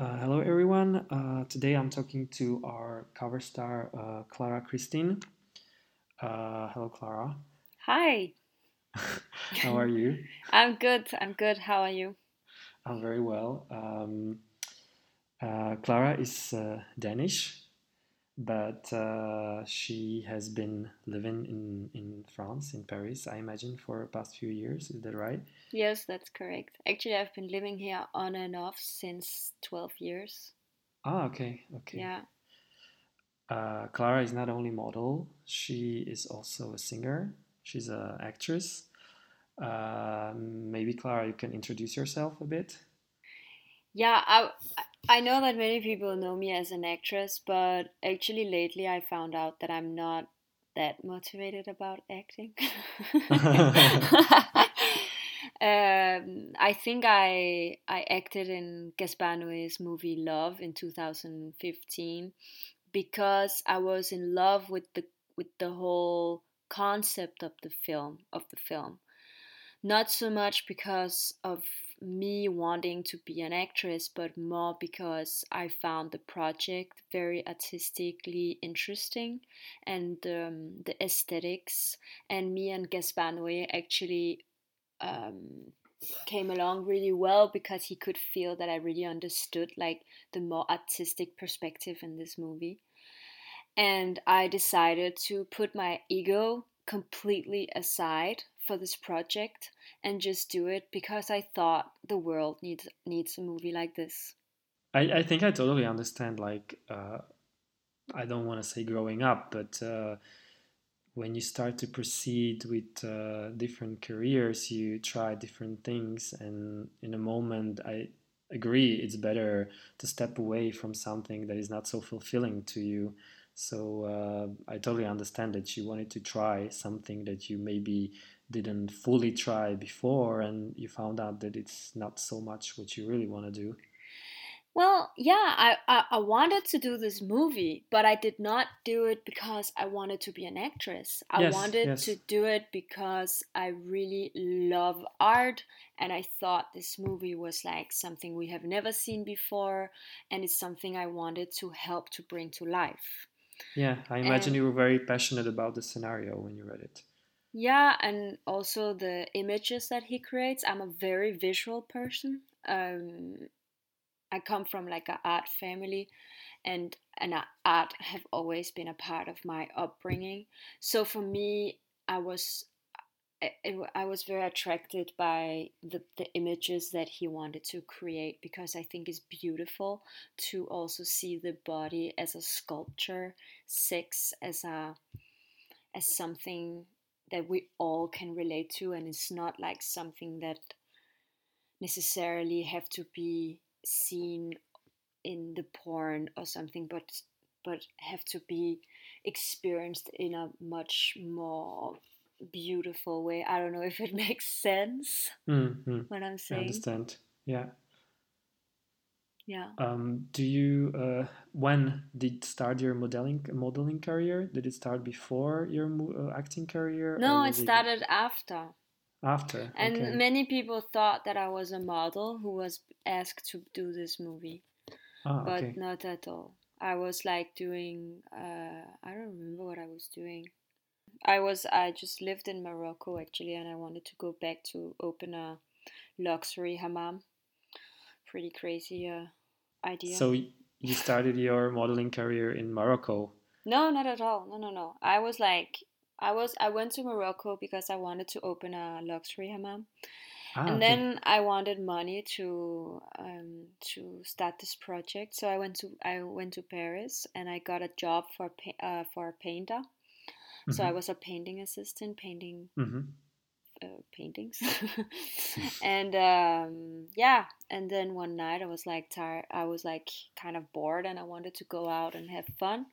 Hello everyone, today I'm talking to our cover star, Clara Christine. Hello Clara. Hi. How are you? I'm good. How are you? I'm very well. Clara is Danish, but she has been living in France, in Paris, I imagine, for the past few years. Is that right? Yes, that's correct. Actually, I've been living here on and off since 12 years. Ah, okay. Yeah. Clara is not only model, she is also a singer. She's an actress. Maybe, Clara, you can introduce yourself a bit. Yeah, I know that many people know me as an actress, but actually lately I found out that I'm not that motivated about acting. I think I acted in Gaspar Noé's movie Love in 2015 because I was in love with the whole concept of the film. Not so much because of me wanting to be an actress, but more because I found the project very artistically interesting, and the aesthetics. And me and Gaspar Noé actually came along really well because he could feel that I really understood like the more artistic perspective in this movie. And I decided to put my ego completely aside for this project and just do it because I thought the world needs a movie like this. I think I totally understand, like, I don't want to say growing up, but when you start to proceed with different careers, you try different things, and in a moment I agree it's better to step away from something that is not so fulfilling to you. So I totally understand that you wanted to try something that you maybe didn't fully try before, and you found out that it's not so much what you really want to do. Well, yeah, I wanted to do this movie, but I did not do it because I wanted to be an actress. I wanted to do it because I really love art, and I thought this movie was like something we have never seen before, and it's something I wanted to help to bring to life. Yeah, I imagine you were very passionate about the scenario when you read it. Yeah, and also the images that he creates. I'm a very visual person. I come from like an art family, and art have always been a part of my upbringing. So for me, I was very attracted by the images that he wanted to create, because I think it's beautiful to also see the body as a sculpture, sex as something that we all can relate to, and it's not like something that necessarily have to be seen in the porn or something, but have to be experienced in a much more beautiful way. I don't know if it makes sense what I'm saying. I understand. Yeah. Do you when did you start your modeling career? Did it start before your acting career? No, it started after. And okay. Many people thought that I was a model who was asked to do this movie. But okay. Not at all. I was like doing I don't remember what I was doing. I just lived in Morocco actually, and I wanted to go back to open a luxury hammam. Pretty crazy idea. So you started your modeling career in Morocco? No, not at all. No. I went to Morocco because I wanted to open a luxury hammam, and then I wanted money to start this project. So I went to Paris, and I got a job for a painter. Mm-hmm. So I was a painting assistant, painting paintings, and yeah. And then one night I was like tired. I was like kind of bored, and I wanted to go out and have fun.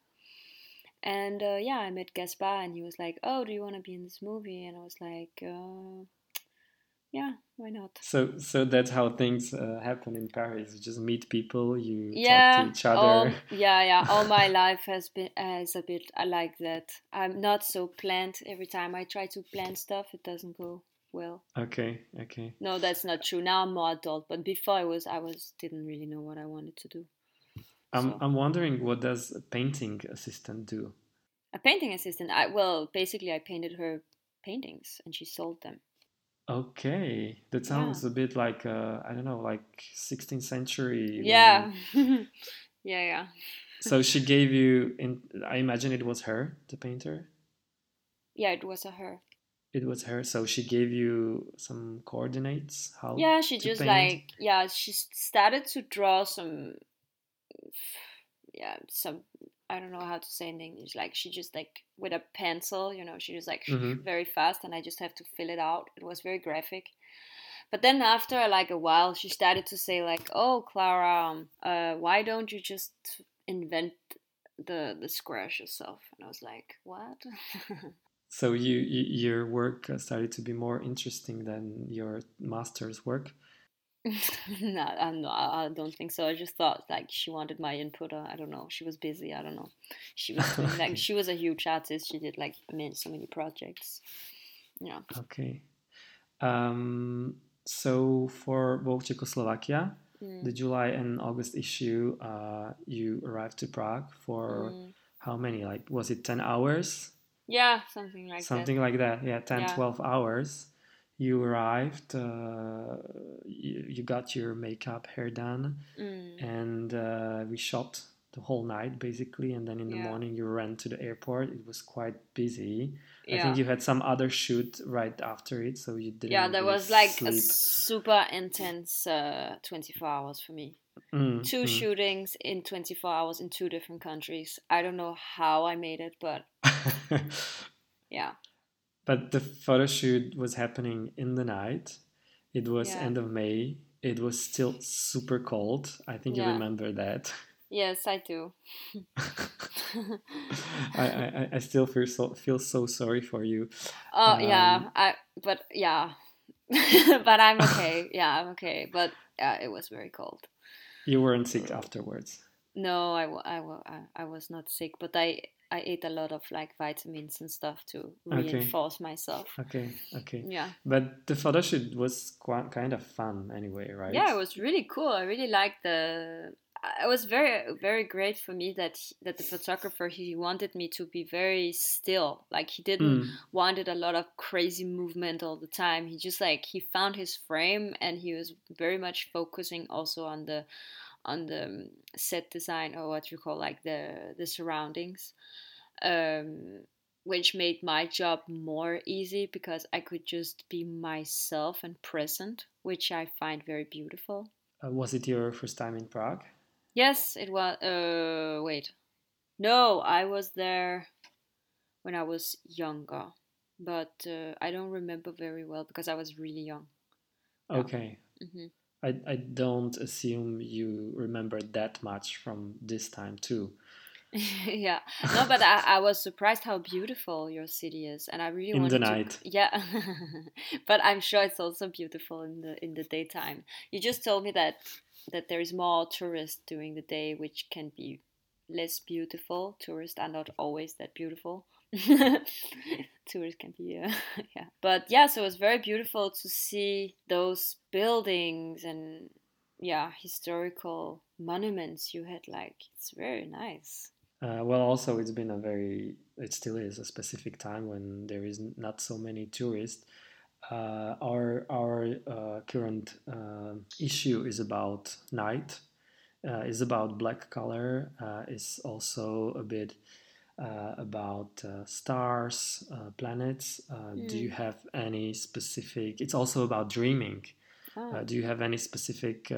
And yeah, I met Gaspar, and he was like, "Oh, do you want to be in this movie?" And I was like, "Yeah, why not?" So that's how things happen in Paris. You just meet people, you talk to each other. Yeah. All my life has been a bit like that. I'm not so planned. Every time I try to plan stuff, it doesn't go well. Okay. No, that's not true. Now I'm more adult, but before I didn't really know what I wanted to do. I'm wondering, what does a painting assistant do? A painting assistant? Basically I painted her paintings and she sold them. Okay, that sounds a bit like, I don't know, like 16th century. Yeah, yeah. So she gave you, I imagine it was her, the painter? Yeah, it was her. It was her, so she gave you some coordinates? She started to draw some, I don't know how to say in English, like she just like with a pencil, she just like very fast, and I just have to fill it out. It was very graphic. But then after like a while, she started to say like, oh, Clara, why don't you just invent the squares yourself? And I was like, what? So your work started to be more interesting than your master's work? No, I don't think so. I just thought like she wanted my input. I don't know. She was busy. I don't know. She was she was a huge artist. She did so many projects. Yeah. Okay. So for both Czechoslovakia, the July and August issue, you arrived to Prague for how many? Like, was it 10 hours? Yeah, something like that. Yeah, 12 hours. You arrived, you got your makeup, hair done, and we shot the whole night, basically, and then in the morning you ran to the airport. It was quite busy. Yeah. I think you had some other shoot right after it, so you didn't really was like sleep. A super intense 24 hours for me. Two shootings in 24 hours in two different countries. I don't know how I made it, but yeah. But the photo shoot was happening in the night. It was end of May. It was still super cold. I think you remember that. Yes, I do. I still feel so sorry for you. Oh, but I'm okay. Yeah, I'm okay. But it was very cold. You weren't sick afterwards? No, I was not sick, but I ate a lot of vitamins and stuff to reinforce myself. Okay. Yeah. But the photo shoot was quite kind of fun anyway, right? Yeah, it was really cool. I really liked it was very, very great for me that the photographer, he wanted me to be very still. Like, he didn't wanted a lot of crazy movement all the time. He just he found his frame, and he was very much focusing also on the set design, or what you call the surroundings, which made my job more easy because I could just be myself and present, which I find very beautiful. Was it your first time in Prague? Yes, it was. No, I was there when I was younger, but I don't remember very well because I was really young. Okay. Mm-hmm. I don't assume you remember that much from this time too. Yeah. No, but I was surprised how beautiful your city is, and I really wanted to... In the night. Yeah. But I'm sure it's also beautiful in the daytime. You just told me that there is more tourists during the day, which can be less beautiful. Tourists are not always that beautiful. Tourists can be so it was very beautiful to see those buildings and historical monuments you had. It's very nice. Also, it still is a specific time when there is not so many tourists. Our current issue is about night, is about black color, is also a bit about stars, planets. Do you have any specific... It's also about dreaming. Do you have any specific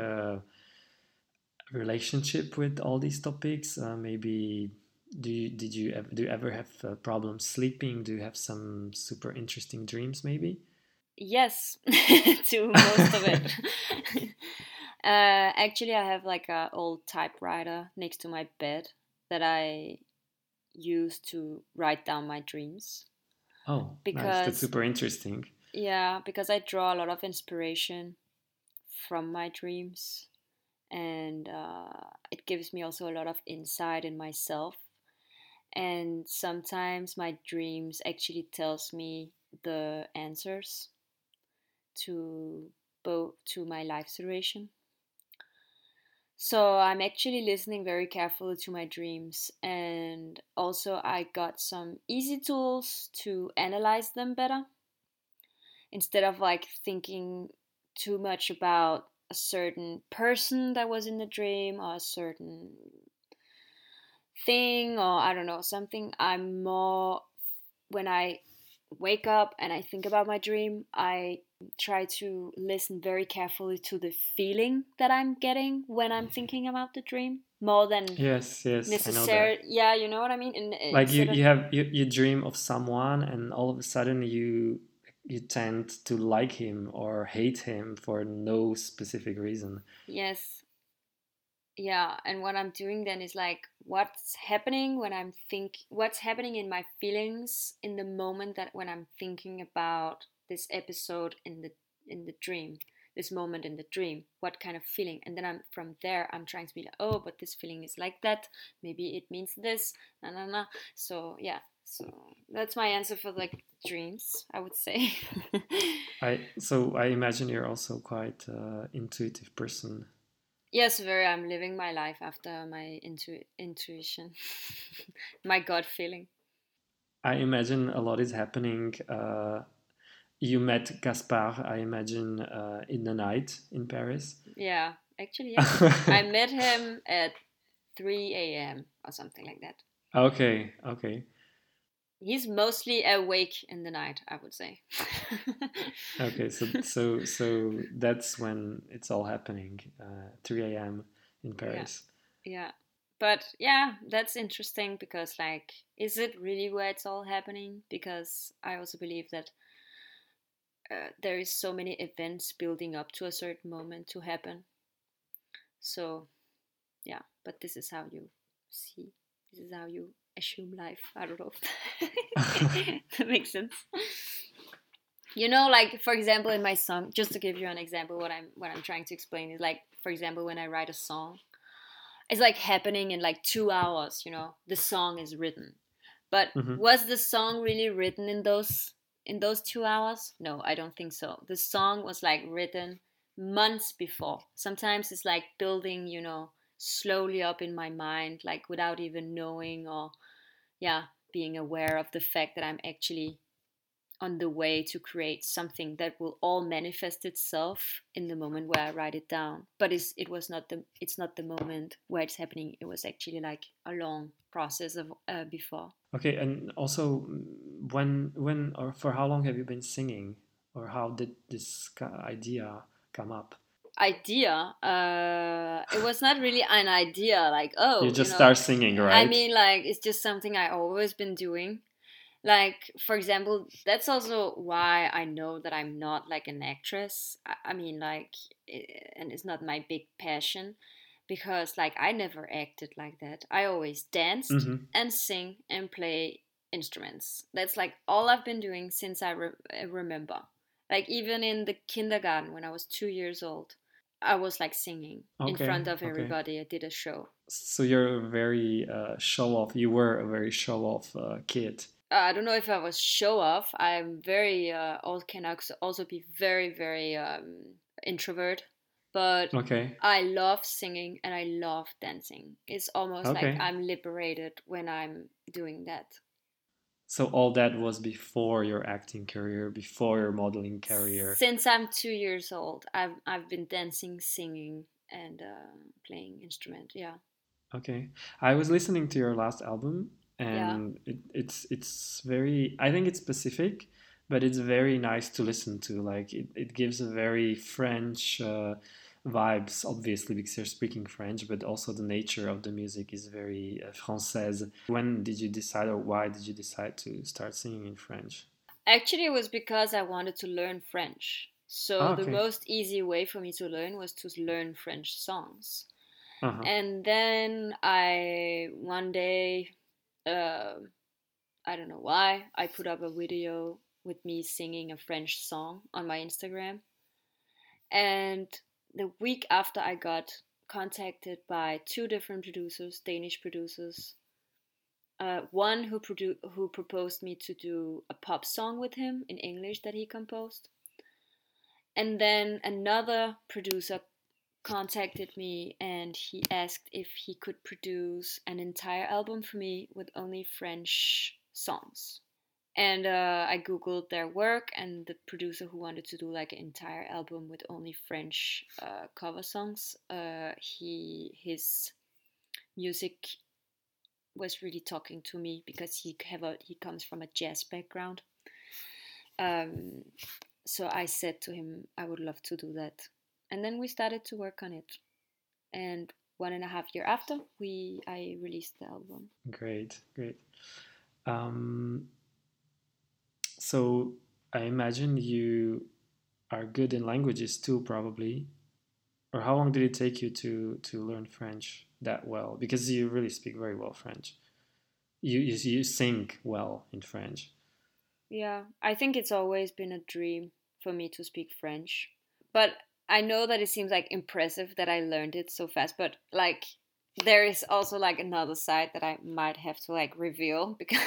relationship with all these topics? Maybe do you ever have problems sleeping? Do you have some super interesting dreams maybe? Yes, to most of it. Actually, I have an old typewriter next to my bed that I used to write down my dreams. Oh, because nice. That's super interesting. Yeah, because I draw a lot of inspiration from my dreams, and it gives me also a lot of insight in myself. And sometimes my dreams actually tells me the answers. to my life situation. So I'm actually listening very carefully to my dreams, and also I got some easy tools to analyze them better. Instead of like thinking too much about a certain person that was in the dream or a certain thing or I don't know, something, I'm more, when I wake up and I think about my dream, I try to listen very carefully to the feeling that I'm getting when I'm thinking about the dream, more than yes, necessary. Yeah, you know what I mean. And like you dream of someone, and all of a sudden you tend to like him or hate him for no specific reason. Yes, yeah. And what I'm doing then is like, what's happening when I'm think? What's happening in my feelings in the moment that when I'm thinking about this episode in the dream, this moment in the dream, what kind of feeling? And then I'm trying to be like, oh, but this feeling is like that, maybe it means this, na. So yeah, so that's my answer for like dreams, I would say. I imagine you're also quite intuitive person. Yes, very. I'm living my life after my intuition, my gut feeling. I imagine a lot is happening. You met Gaspar, I imagine, in the night in Paris. Yeah, actually, yeah. I met him at 3 a.m. or something like that. Okay. He's mostly awake in the night, I would say. Okay, so that's when it's all happening, 3 a.m. in Paris. Yeah, but yeah, that's interesting because, like, is it really where it's all happening? Because I also believe that there is so many events building up to a certain moment to happen. So, yeah, but this is how you see. This is how you assume life. I don't know. That makes sense. You know, like, for example, in my song, just to give you an example, what I'm trying to explain is, like, for example, when I write a song, it's like happening in like 2 hours, you know, the song is written. But was the song really written in those 2 hours? No, I don't think so. The song was like written months before. Sometimes it's like building, you know, slowly up in my mind, like without even knowing or, yeah, being aware of the fact that I'm actually on the way to create something that will all manifest itself in the moment where I write it down. But it's not the moment where it's happening. It was actually like a long process of before. Okay, and also when or for how long have you been singing, or how did this idea come up? It was not really an idea, like, oh, you just start singing, right? I mean, like, it's just something I always been doing. Like, for example, that's also why I know that I'm not like an actress. I mean, like, and it's not my big passion, because, like, I never acted like that. I always danced and sing and play instruments. That's like all I've been doing since I remember. Like, even in the kindergarten when I was 2 years old, I was like singing in front of everybody. I did a show. So you're a very show-off. You were a very show-off kid. I don't know if I was show-off. I'm very, can also be very, very introvert. But I love singing and I love dancing. It's almost like I'm liberated when I'm doing that. So all that was before your acting career, before your modeling career. Since I'm 2 years old, I've been dancing, singing, and playing instrument. Yeah. Okay, I was listening to your last album, and it's very. I think it's specific, but it's very nice to listen to. Like it gives a very French vibes, obviously, because you're speaking French, but also the nature of the music is very française. When did you decide, or why did you decide to start singing in French? Actually, it was because I wanted to learn French. So the most easy way for me to learn was to learn French songs. And then one day, I don't know why, I put up a video with me singing a French song on my Instagram. And the week after, I got contacted by two different producers, Danish producers. One who proposed me to do a pop song with him in English that he composed. And then another producer contacted me and he asked if he could produce an entire album for me with only French songs. And I googled their work, and the producer who wanted to do like an entire album with only French cover songs, his music was really talking to me because he comes from a jazz background. So I said to him, I would love to do that. And then we started to work on it. And 1.5 years after, I released the album. Great. So I imagine you are good in languages too, probably. Or how long did it take you to learn French that well? Because you really speak very well French. You sing well in French. Yeah, I think it's always been a dream for me to speak French. But I know that it seems like impressive that I learned it so fast. But like, there is also like another side that I might have to like reveal, because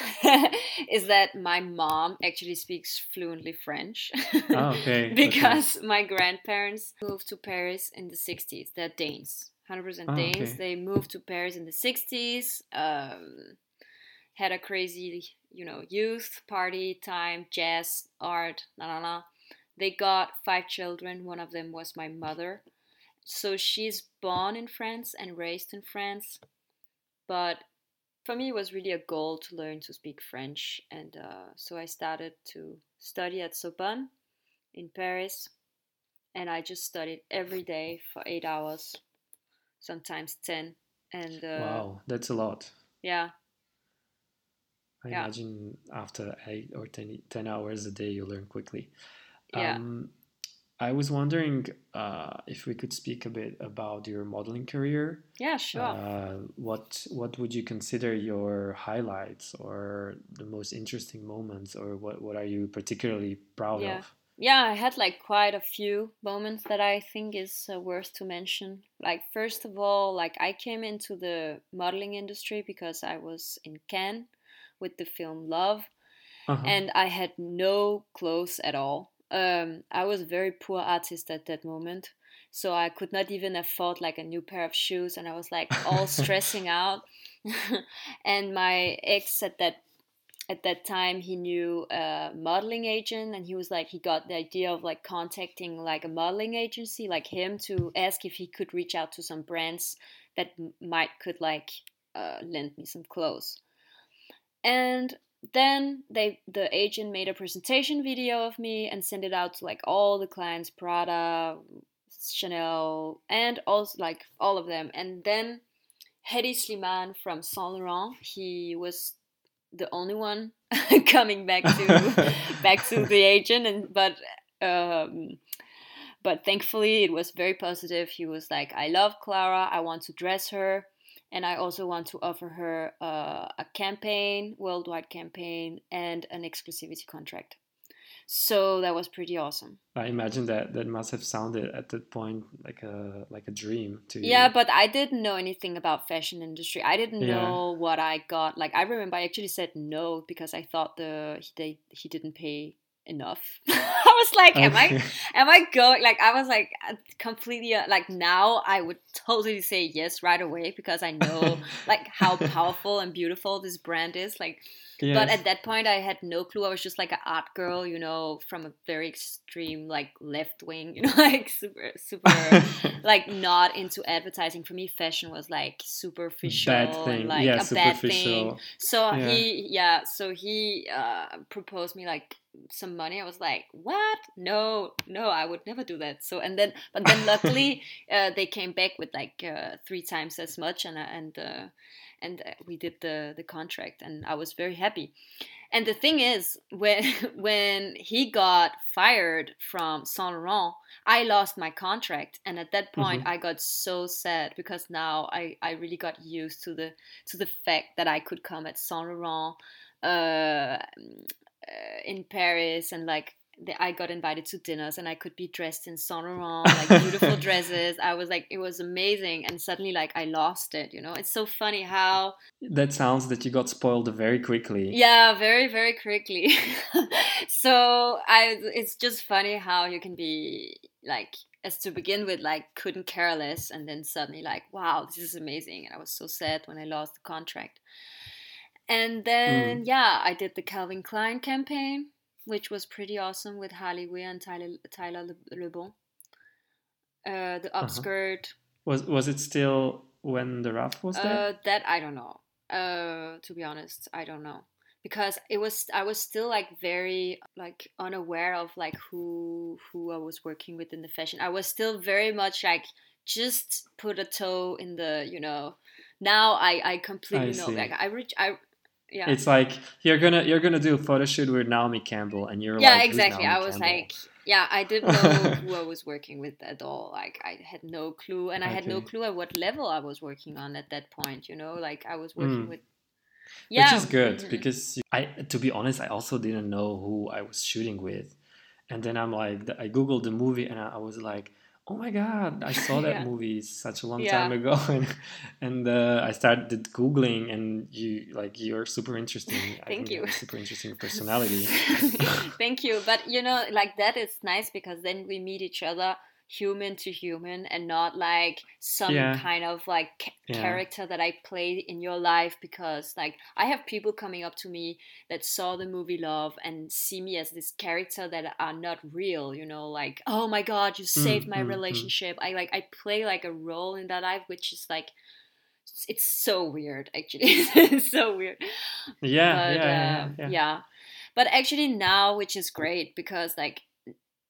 is that my mom actually speaks fluently French. Oh, okay. Because my grandparents moved to Paris in the 60s. They're Danes, 100% Danes. Okay. They moved to Paris in the 60s, had a crazy, youth, party time, jazz, art, They got 5 children. One of them was my mother. So she's born in France and raised in France, but for me it was really a goal to learn to speak French, and so I started to study at Sorbonne in Paris, and I just studied every day for 8 hours, sometimes 10. And wow, that's a lot. Yeah. I imagine after 8 or 10 hours a day you learn quickly. Yeah. I was wondering if we could speak a bit about your modeling career. Yeah, sure. What would you consider your highlights or the most interesting moments, or what are you particularly proud of? Yeah, I had like quite a few moments that I think is worth to mention. Like, first of all, like I came into the modeling industry because I was in Cannes with the film Love, and I had no clothes at all. I was a very poor artist at that moment, so I could not even afford like a new pair of shoes, and I was like all stressing out. And my ex at that time, he knew a modeling agent, and he was like, he got the idea of like contacting like a modeling agency like him to ask if he could reach out to some brands that could like lend me some clothes. And then the agent made a presentation video of me and sent it out to like all the clients, Prada, Chanel, and also like all of them. And then Hedi Slimane from Saint Laurent, he was the only one coming back to the agent, but thankfully it was very positive. He was like, I love Clara, I want to dress her. And I also want to offer her a campaign, worldwide campaign, and an exclusivity contract. So that was pretty awesome. I imagine that must have sounded at that point like a dream to you. Yeah, but I didn't know anything about fashion industry. I didn't know what I got. Like, I remember I actually said no because I thought he didn't pay enough. I was like, am I going? Like, I was like completely like, now I would totally say yes right away because I know like how powerful and beautiful this brand is. Like, yes. But at that point I had no clue. I was just like an art girl, from a very extreme like left wing, like super like not into advertising. For me, fashion was like superficial, bad thing. So he proposed me like some money. I was like, what? No, I would never do that. So, but then luckily they came back with like 3 times as much, and we did the contract, and I was very happy. And the thing is, when he got fired from Saint Laurent, I lost my contract, and at that point I got so sad because now I really got used to the fact that I could come at Saint Laurent in Paris and like I got invited to dinners and I could be dressed in Saint Laurent, like beautiful dresses. I was like, it was amazing. And suddenly, like, I lost it, you know? It's so funny how... That sounds that you got spoiled very quickly. Yeah, very, very quickly. It's just funny how you can be, like, as to begin with, like, couldn't care less. And then suddenly, like, wow, this is amazing. And I was so sad when I lost the contract. And then, I did the Calvin Klein campaign, which was pretty awesome with Harley Weir and Tyler Le Bon. The upskirt. Was it still when the RAF was there? That I don't know. To be honest, I don't know, because I was still like very like unaware of like who I was working with in the fashion. I was still very much like just put a toe in the, you know. Now I completely know, like yeah. It's like you're gonna do a photo shoot with Naomi Campbell, and you're like, exactly. I was like, I didn't know who I was working with at all. Like, I had no clue, and I had no clue at what level I was working on at that point. You know, like I was working with, which is good because to be honest, I also didn't know who I was shooting with, and then I'm like, I googled the movie, and I was like, oh my God, I saw that movie such a long time ago. And I started Googling, and you're super interesting. Thank you. Super interesting personality. Thank you. But, you know, like that is nice because then we meet each other human to human and not like some kind of like character that I played in your life, because like I have people coming up to me that saw the movie Love and see me as this character that are not real, you know, like, oh my God, you saved my relationship. I play like a role in their life, which is like, it's so weird actually. It's so weird. But actually now, which is great, because like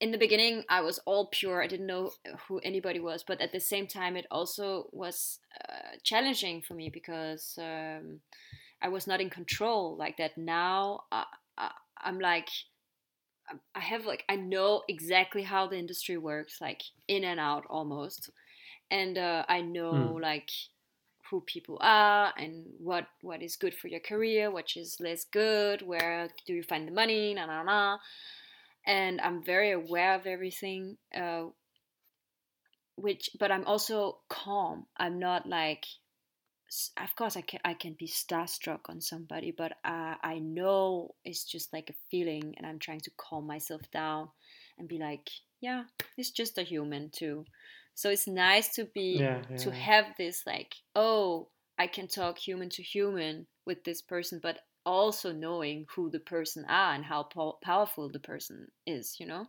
in the beginning, I was all pure. I didn't know who anybody was. But at the same time, it also was challenging for me because I was not in control like that. Now, I'm like, I have like, I know exactly how the industry works, like in and out almost. And I know like who people are and what is good for your career, what is less good, where do you find the money, And I'm very aware of everything, but I'm also calm. I'm not like, of course I can be starstruck on somebody, but I know it's just like a feeling, and I'm trying to calm myself down and be like, yeah, it's just a human too. So it's nice to be, to have this like, oh, I can talk human to human with this person, but also knowing who the person are and how powerful the person is, you know?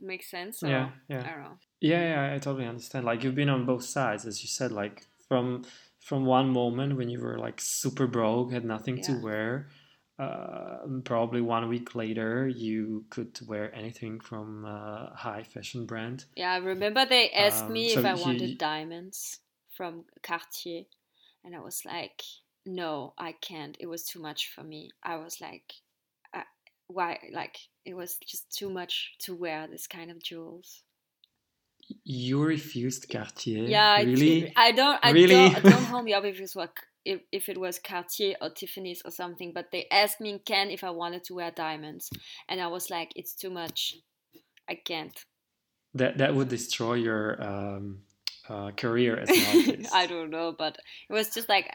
Makes sense? Or? Yeah. I don't know. Yeah, I totally understand. Like, you've been on both sides, as you said, like from one moment when you were like super broke, had nothing to wear, probably 1 week later you could wear anything from a high fashion brand. Yeah, I remember they asked me if I wanted diamonds from Cartier, and I was like, no, I can't. It was too much for me. I was like, why? Like, it was just too much to wear this kind of jewels. You refused Cartier? Yeah, really? Don't hold me up if it was Cartier or Tiffany's or something, but they asked me in Cannes if I wanted to wear diamonds. And I was like, it's too much. I can't. That would destroy your career as an artist. I don't know, but it was just like...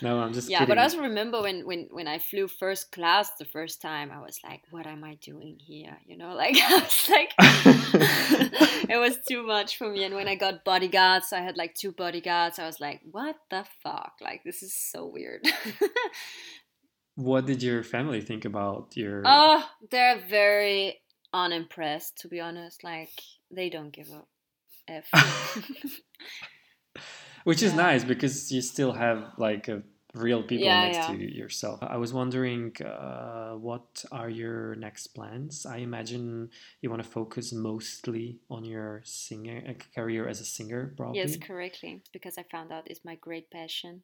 No, I'm just kidding. But I also remember when I flew first class the first time, I was like, what am I doing here? You know, like, I was like, it was too much for me. And when I got bodyguards, I had like 2 bodyguards. I was like, what the fuck? Like, this is so weird. What did your family think about your... Oh, they're very unimpressed, to be honest. Like, they don't give a F. Which is nice, because you still have like a real people next to yourself. I was wondering, what are your next plans? I imagine you want to focus mostly on your career as a singer, probably. Yes, correctly, because I found out it's my great passion.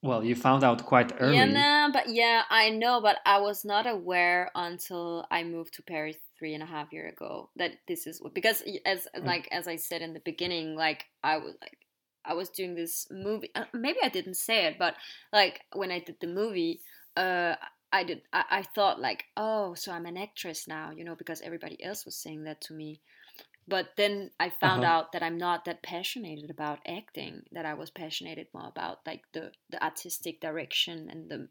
Well, you found out quite early. I know, but I was not aware until I moved to Paris 3.5 years ago that this is because, as I said in the beginning, like I was doing this movie, maybe I didn't say it, but like when I did the movie, I thought like, oh, so I'm an actress now, you know, because everybody else was saying that to me. But then I found out that I'm not that passionate about acting, that I was passionate more about like the artistic direction and the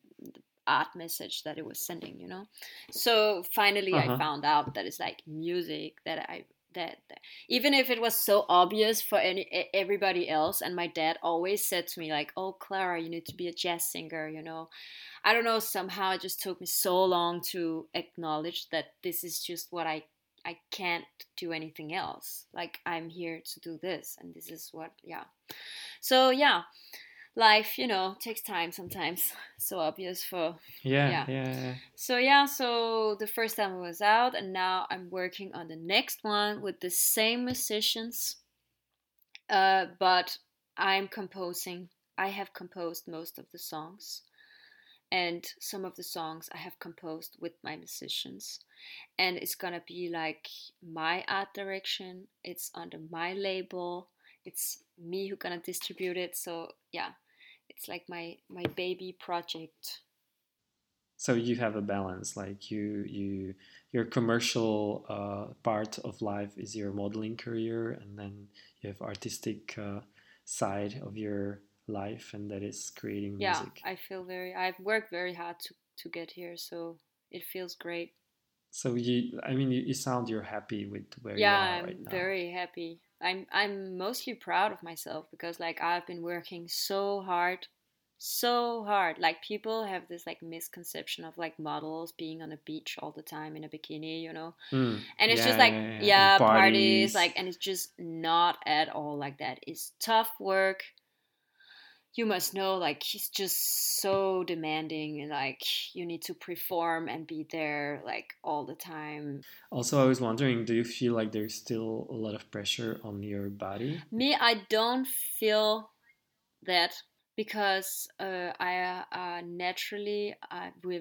art message that it was sending, you know. So finally I found out that it's like music that even if it was so obvious for everybody else. And my dad always said to me like, oh, Clara, you need to be a jazz singer, you know. I don't know, somehow it just took me so long to acknowledge that this is just what I can't do anything else. Like, I'm here to do this, and this is what, yeah. So, yeah, life, you know, takes time sometimes. So obvious for... Yeah. So the first album was out, and now I'm working on the next one with the same musicians, but I'm composing. I have composed most of the songs. And some of the songs I have composed with my musicians. And it's gonna be like my art direction. It's under my label. It's me who's gonna distribute it. So yeah, it's like my baby project. So you have a balance, like your commercial part of life is your modeling career, and then you have artistic side of your life, and that is creating music. Yeah, I've worked very hard to get here, so it feels great. So you sound you're happy with where you are right now. Yeah, I'm very happy. I'm mostly proud of myself because like I've been working so hard. Like people have this like misconception of like models being on a beach all the time in a bikini, you know. And it's just like parties like, and it's just not at all like that. It's tough work. You must know, like, he's just so demanding, and like you need to perform and be there like all the time. Also, I was wondering, do you feel like there's still a lot of pressure on your body? Me, I don't feel that because we're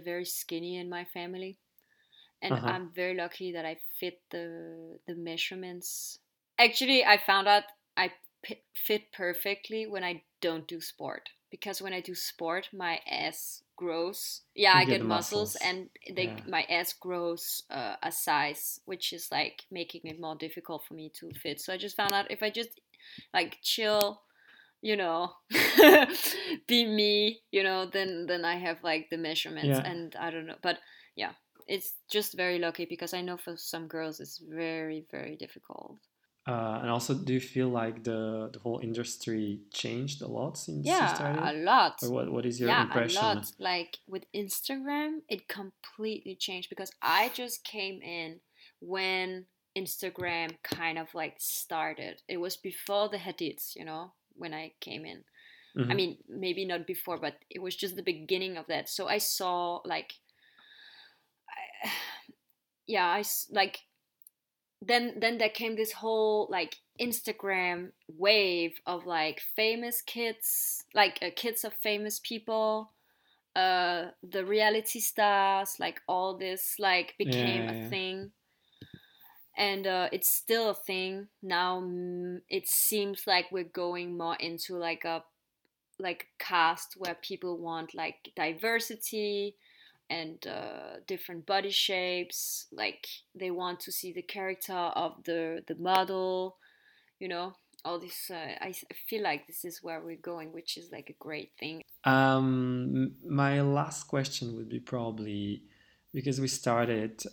very skinny in my family, and I'm very lucky that I fit the measurements. Actually, I found out I fit perfectly when I don't do sport, because when I do sport my ass grows. I get muscles, and my ass grows a size which is like making it more difficult for me to fit. So I just found out if I just like chill, you know, be me, you know, then I have like the measurements. And I don't know, but yeah, it's just very lucky because I know for some girls it's very, very difficult. And also, do you feel like the whole industry changed a lot since you started? Yeah, a lot. Or what is your impression? Yeah, a lot. Like, with Instagram, it completely changed because I just came in when Instagram kind of, like, started. It was before the Hedis, you know, when I came in. I mean, maybe not before, but it was just the beginning of that. So I saw, like... Then there came this whole like Instagram wave of like famous kids, like kids of famous people, the reality stars, like all this like became a thing. And it's still a thing now. It seems like we're going more into like a cast where people want like diversity and different body shapes. Like they want to see the character of the model, you know, all this. I feel like this is where we're going, which is like a great thing. My last question would be probably, because we started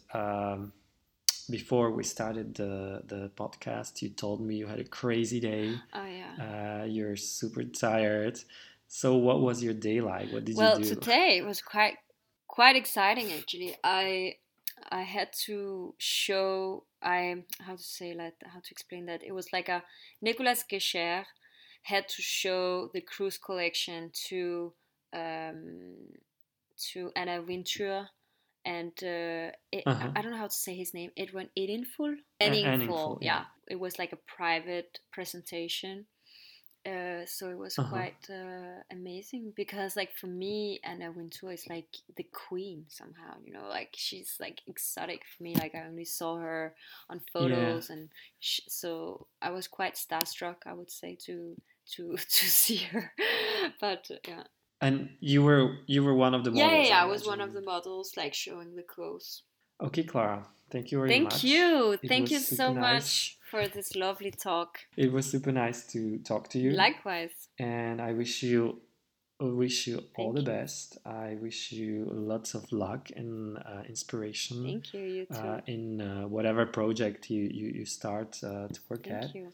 before we started the podcast, you told me you had a crazy day. Oh yeah. You're super tired. So what was your day like? What did you do? Well, today it was quite exciting actually. I had to show, how to explain that. It was like a Nicolas Ghesquière had to show the Cruise collection to Anna Wintour and I don't know how to say his name. Edinful. Yeah, it was like a private presentation. So it was quite amazing because, like, for me, Anna Wintour is like the queen somehow, you know, like she's like exotic for me. Like I only saw her on photos, and so I was quite starstruck, I would say, to see her. But yeah. And you were one of the models. Yeah, I was one of the models, like showing the clothes. Okay, Clara, thank you very much. Thank you. Thank you so much for this lovely talk. It was super nice to talk to you. Likewise. And I wish you all the best. I wish you lots of luck and inspiration. Thank you. You too. In whatever project you start to work at. Thank you.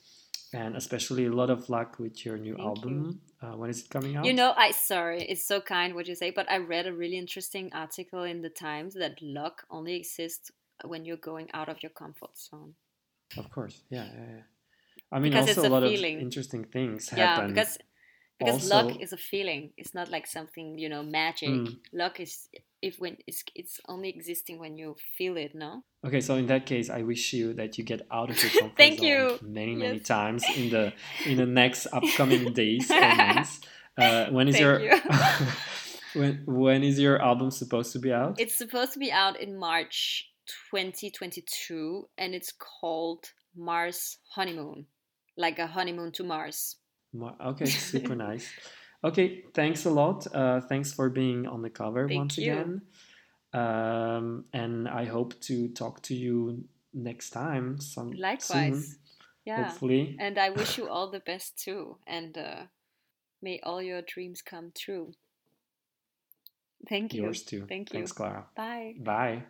And especially a lot of luck with your new album. When is it coming out? You know, it's so kind what you say, but I read a really interesting article in the Times that luck only exists when you're going out of your comfort zone. Of course, yeah. I mean, because also a lot feeling of interesting things happen. Yeah, because also, luck is a feeling. It's not like something, you know, magic. Luck is it's only existing when you feel it, no? Okay, so in that case, I wish you that you get out of your comfort zone many times in the next upcoming days or months. When is your album supposed to be out? It's supposed to be out in March 2022, and it's called Mars Honeymoon, like a honeymoon to Mars. Okay, super nice. Okay, thanks a lot. Thanks for being on the cover once again. And I hope to talk to you next time. Likewise. Soon, yeah. Hopefully. And I wish you all the best too. And may all your dreams come true. Thank you. Yours too. Thank you. Thanks, Clara. Bye. Bye.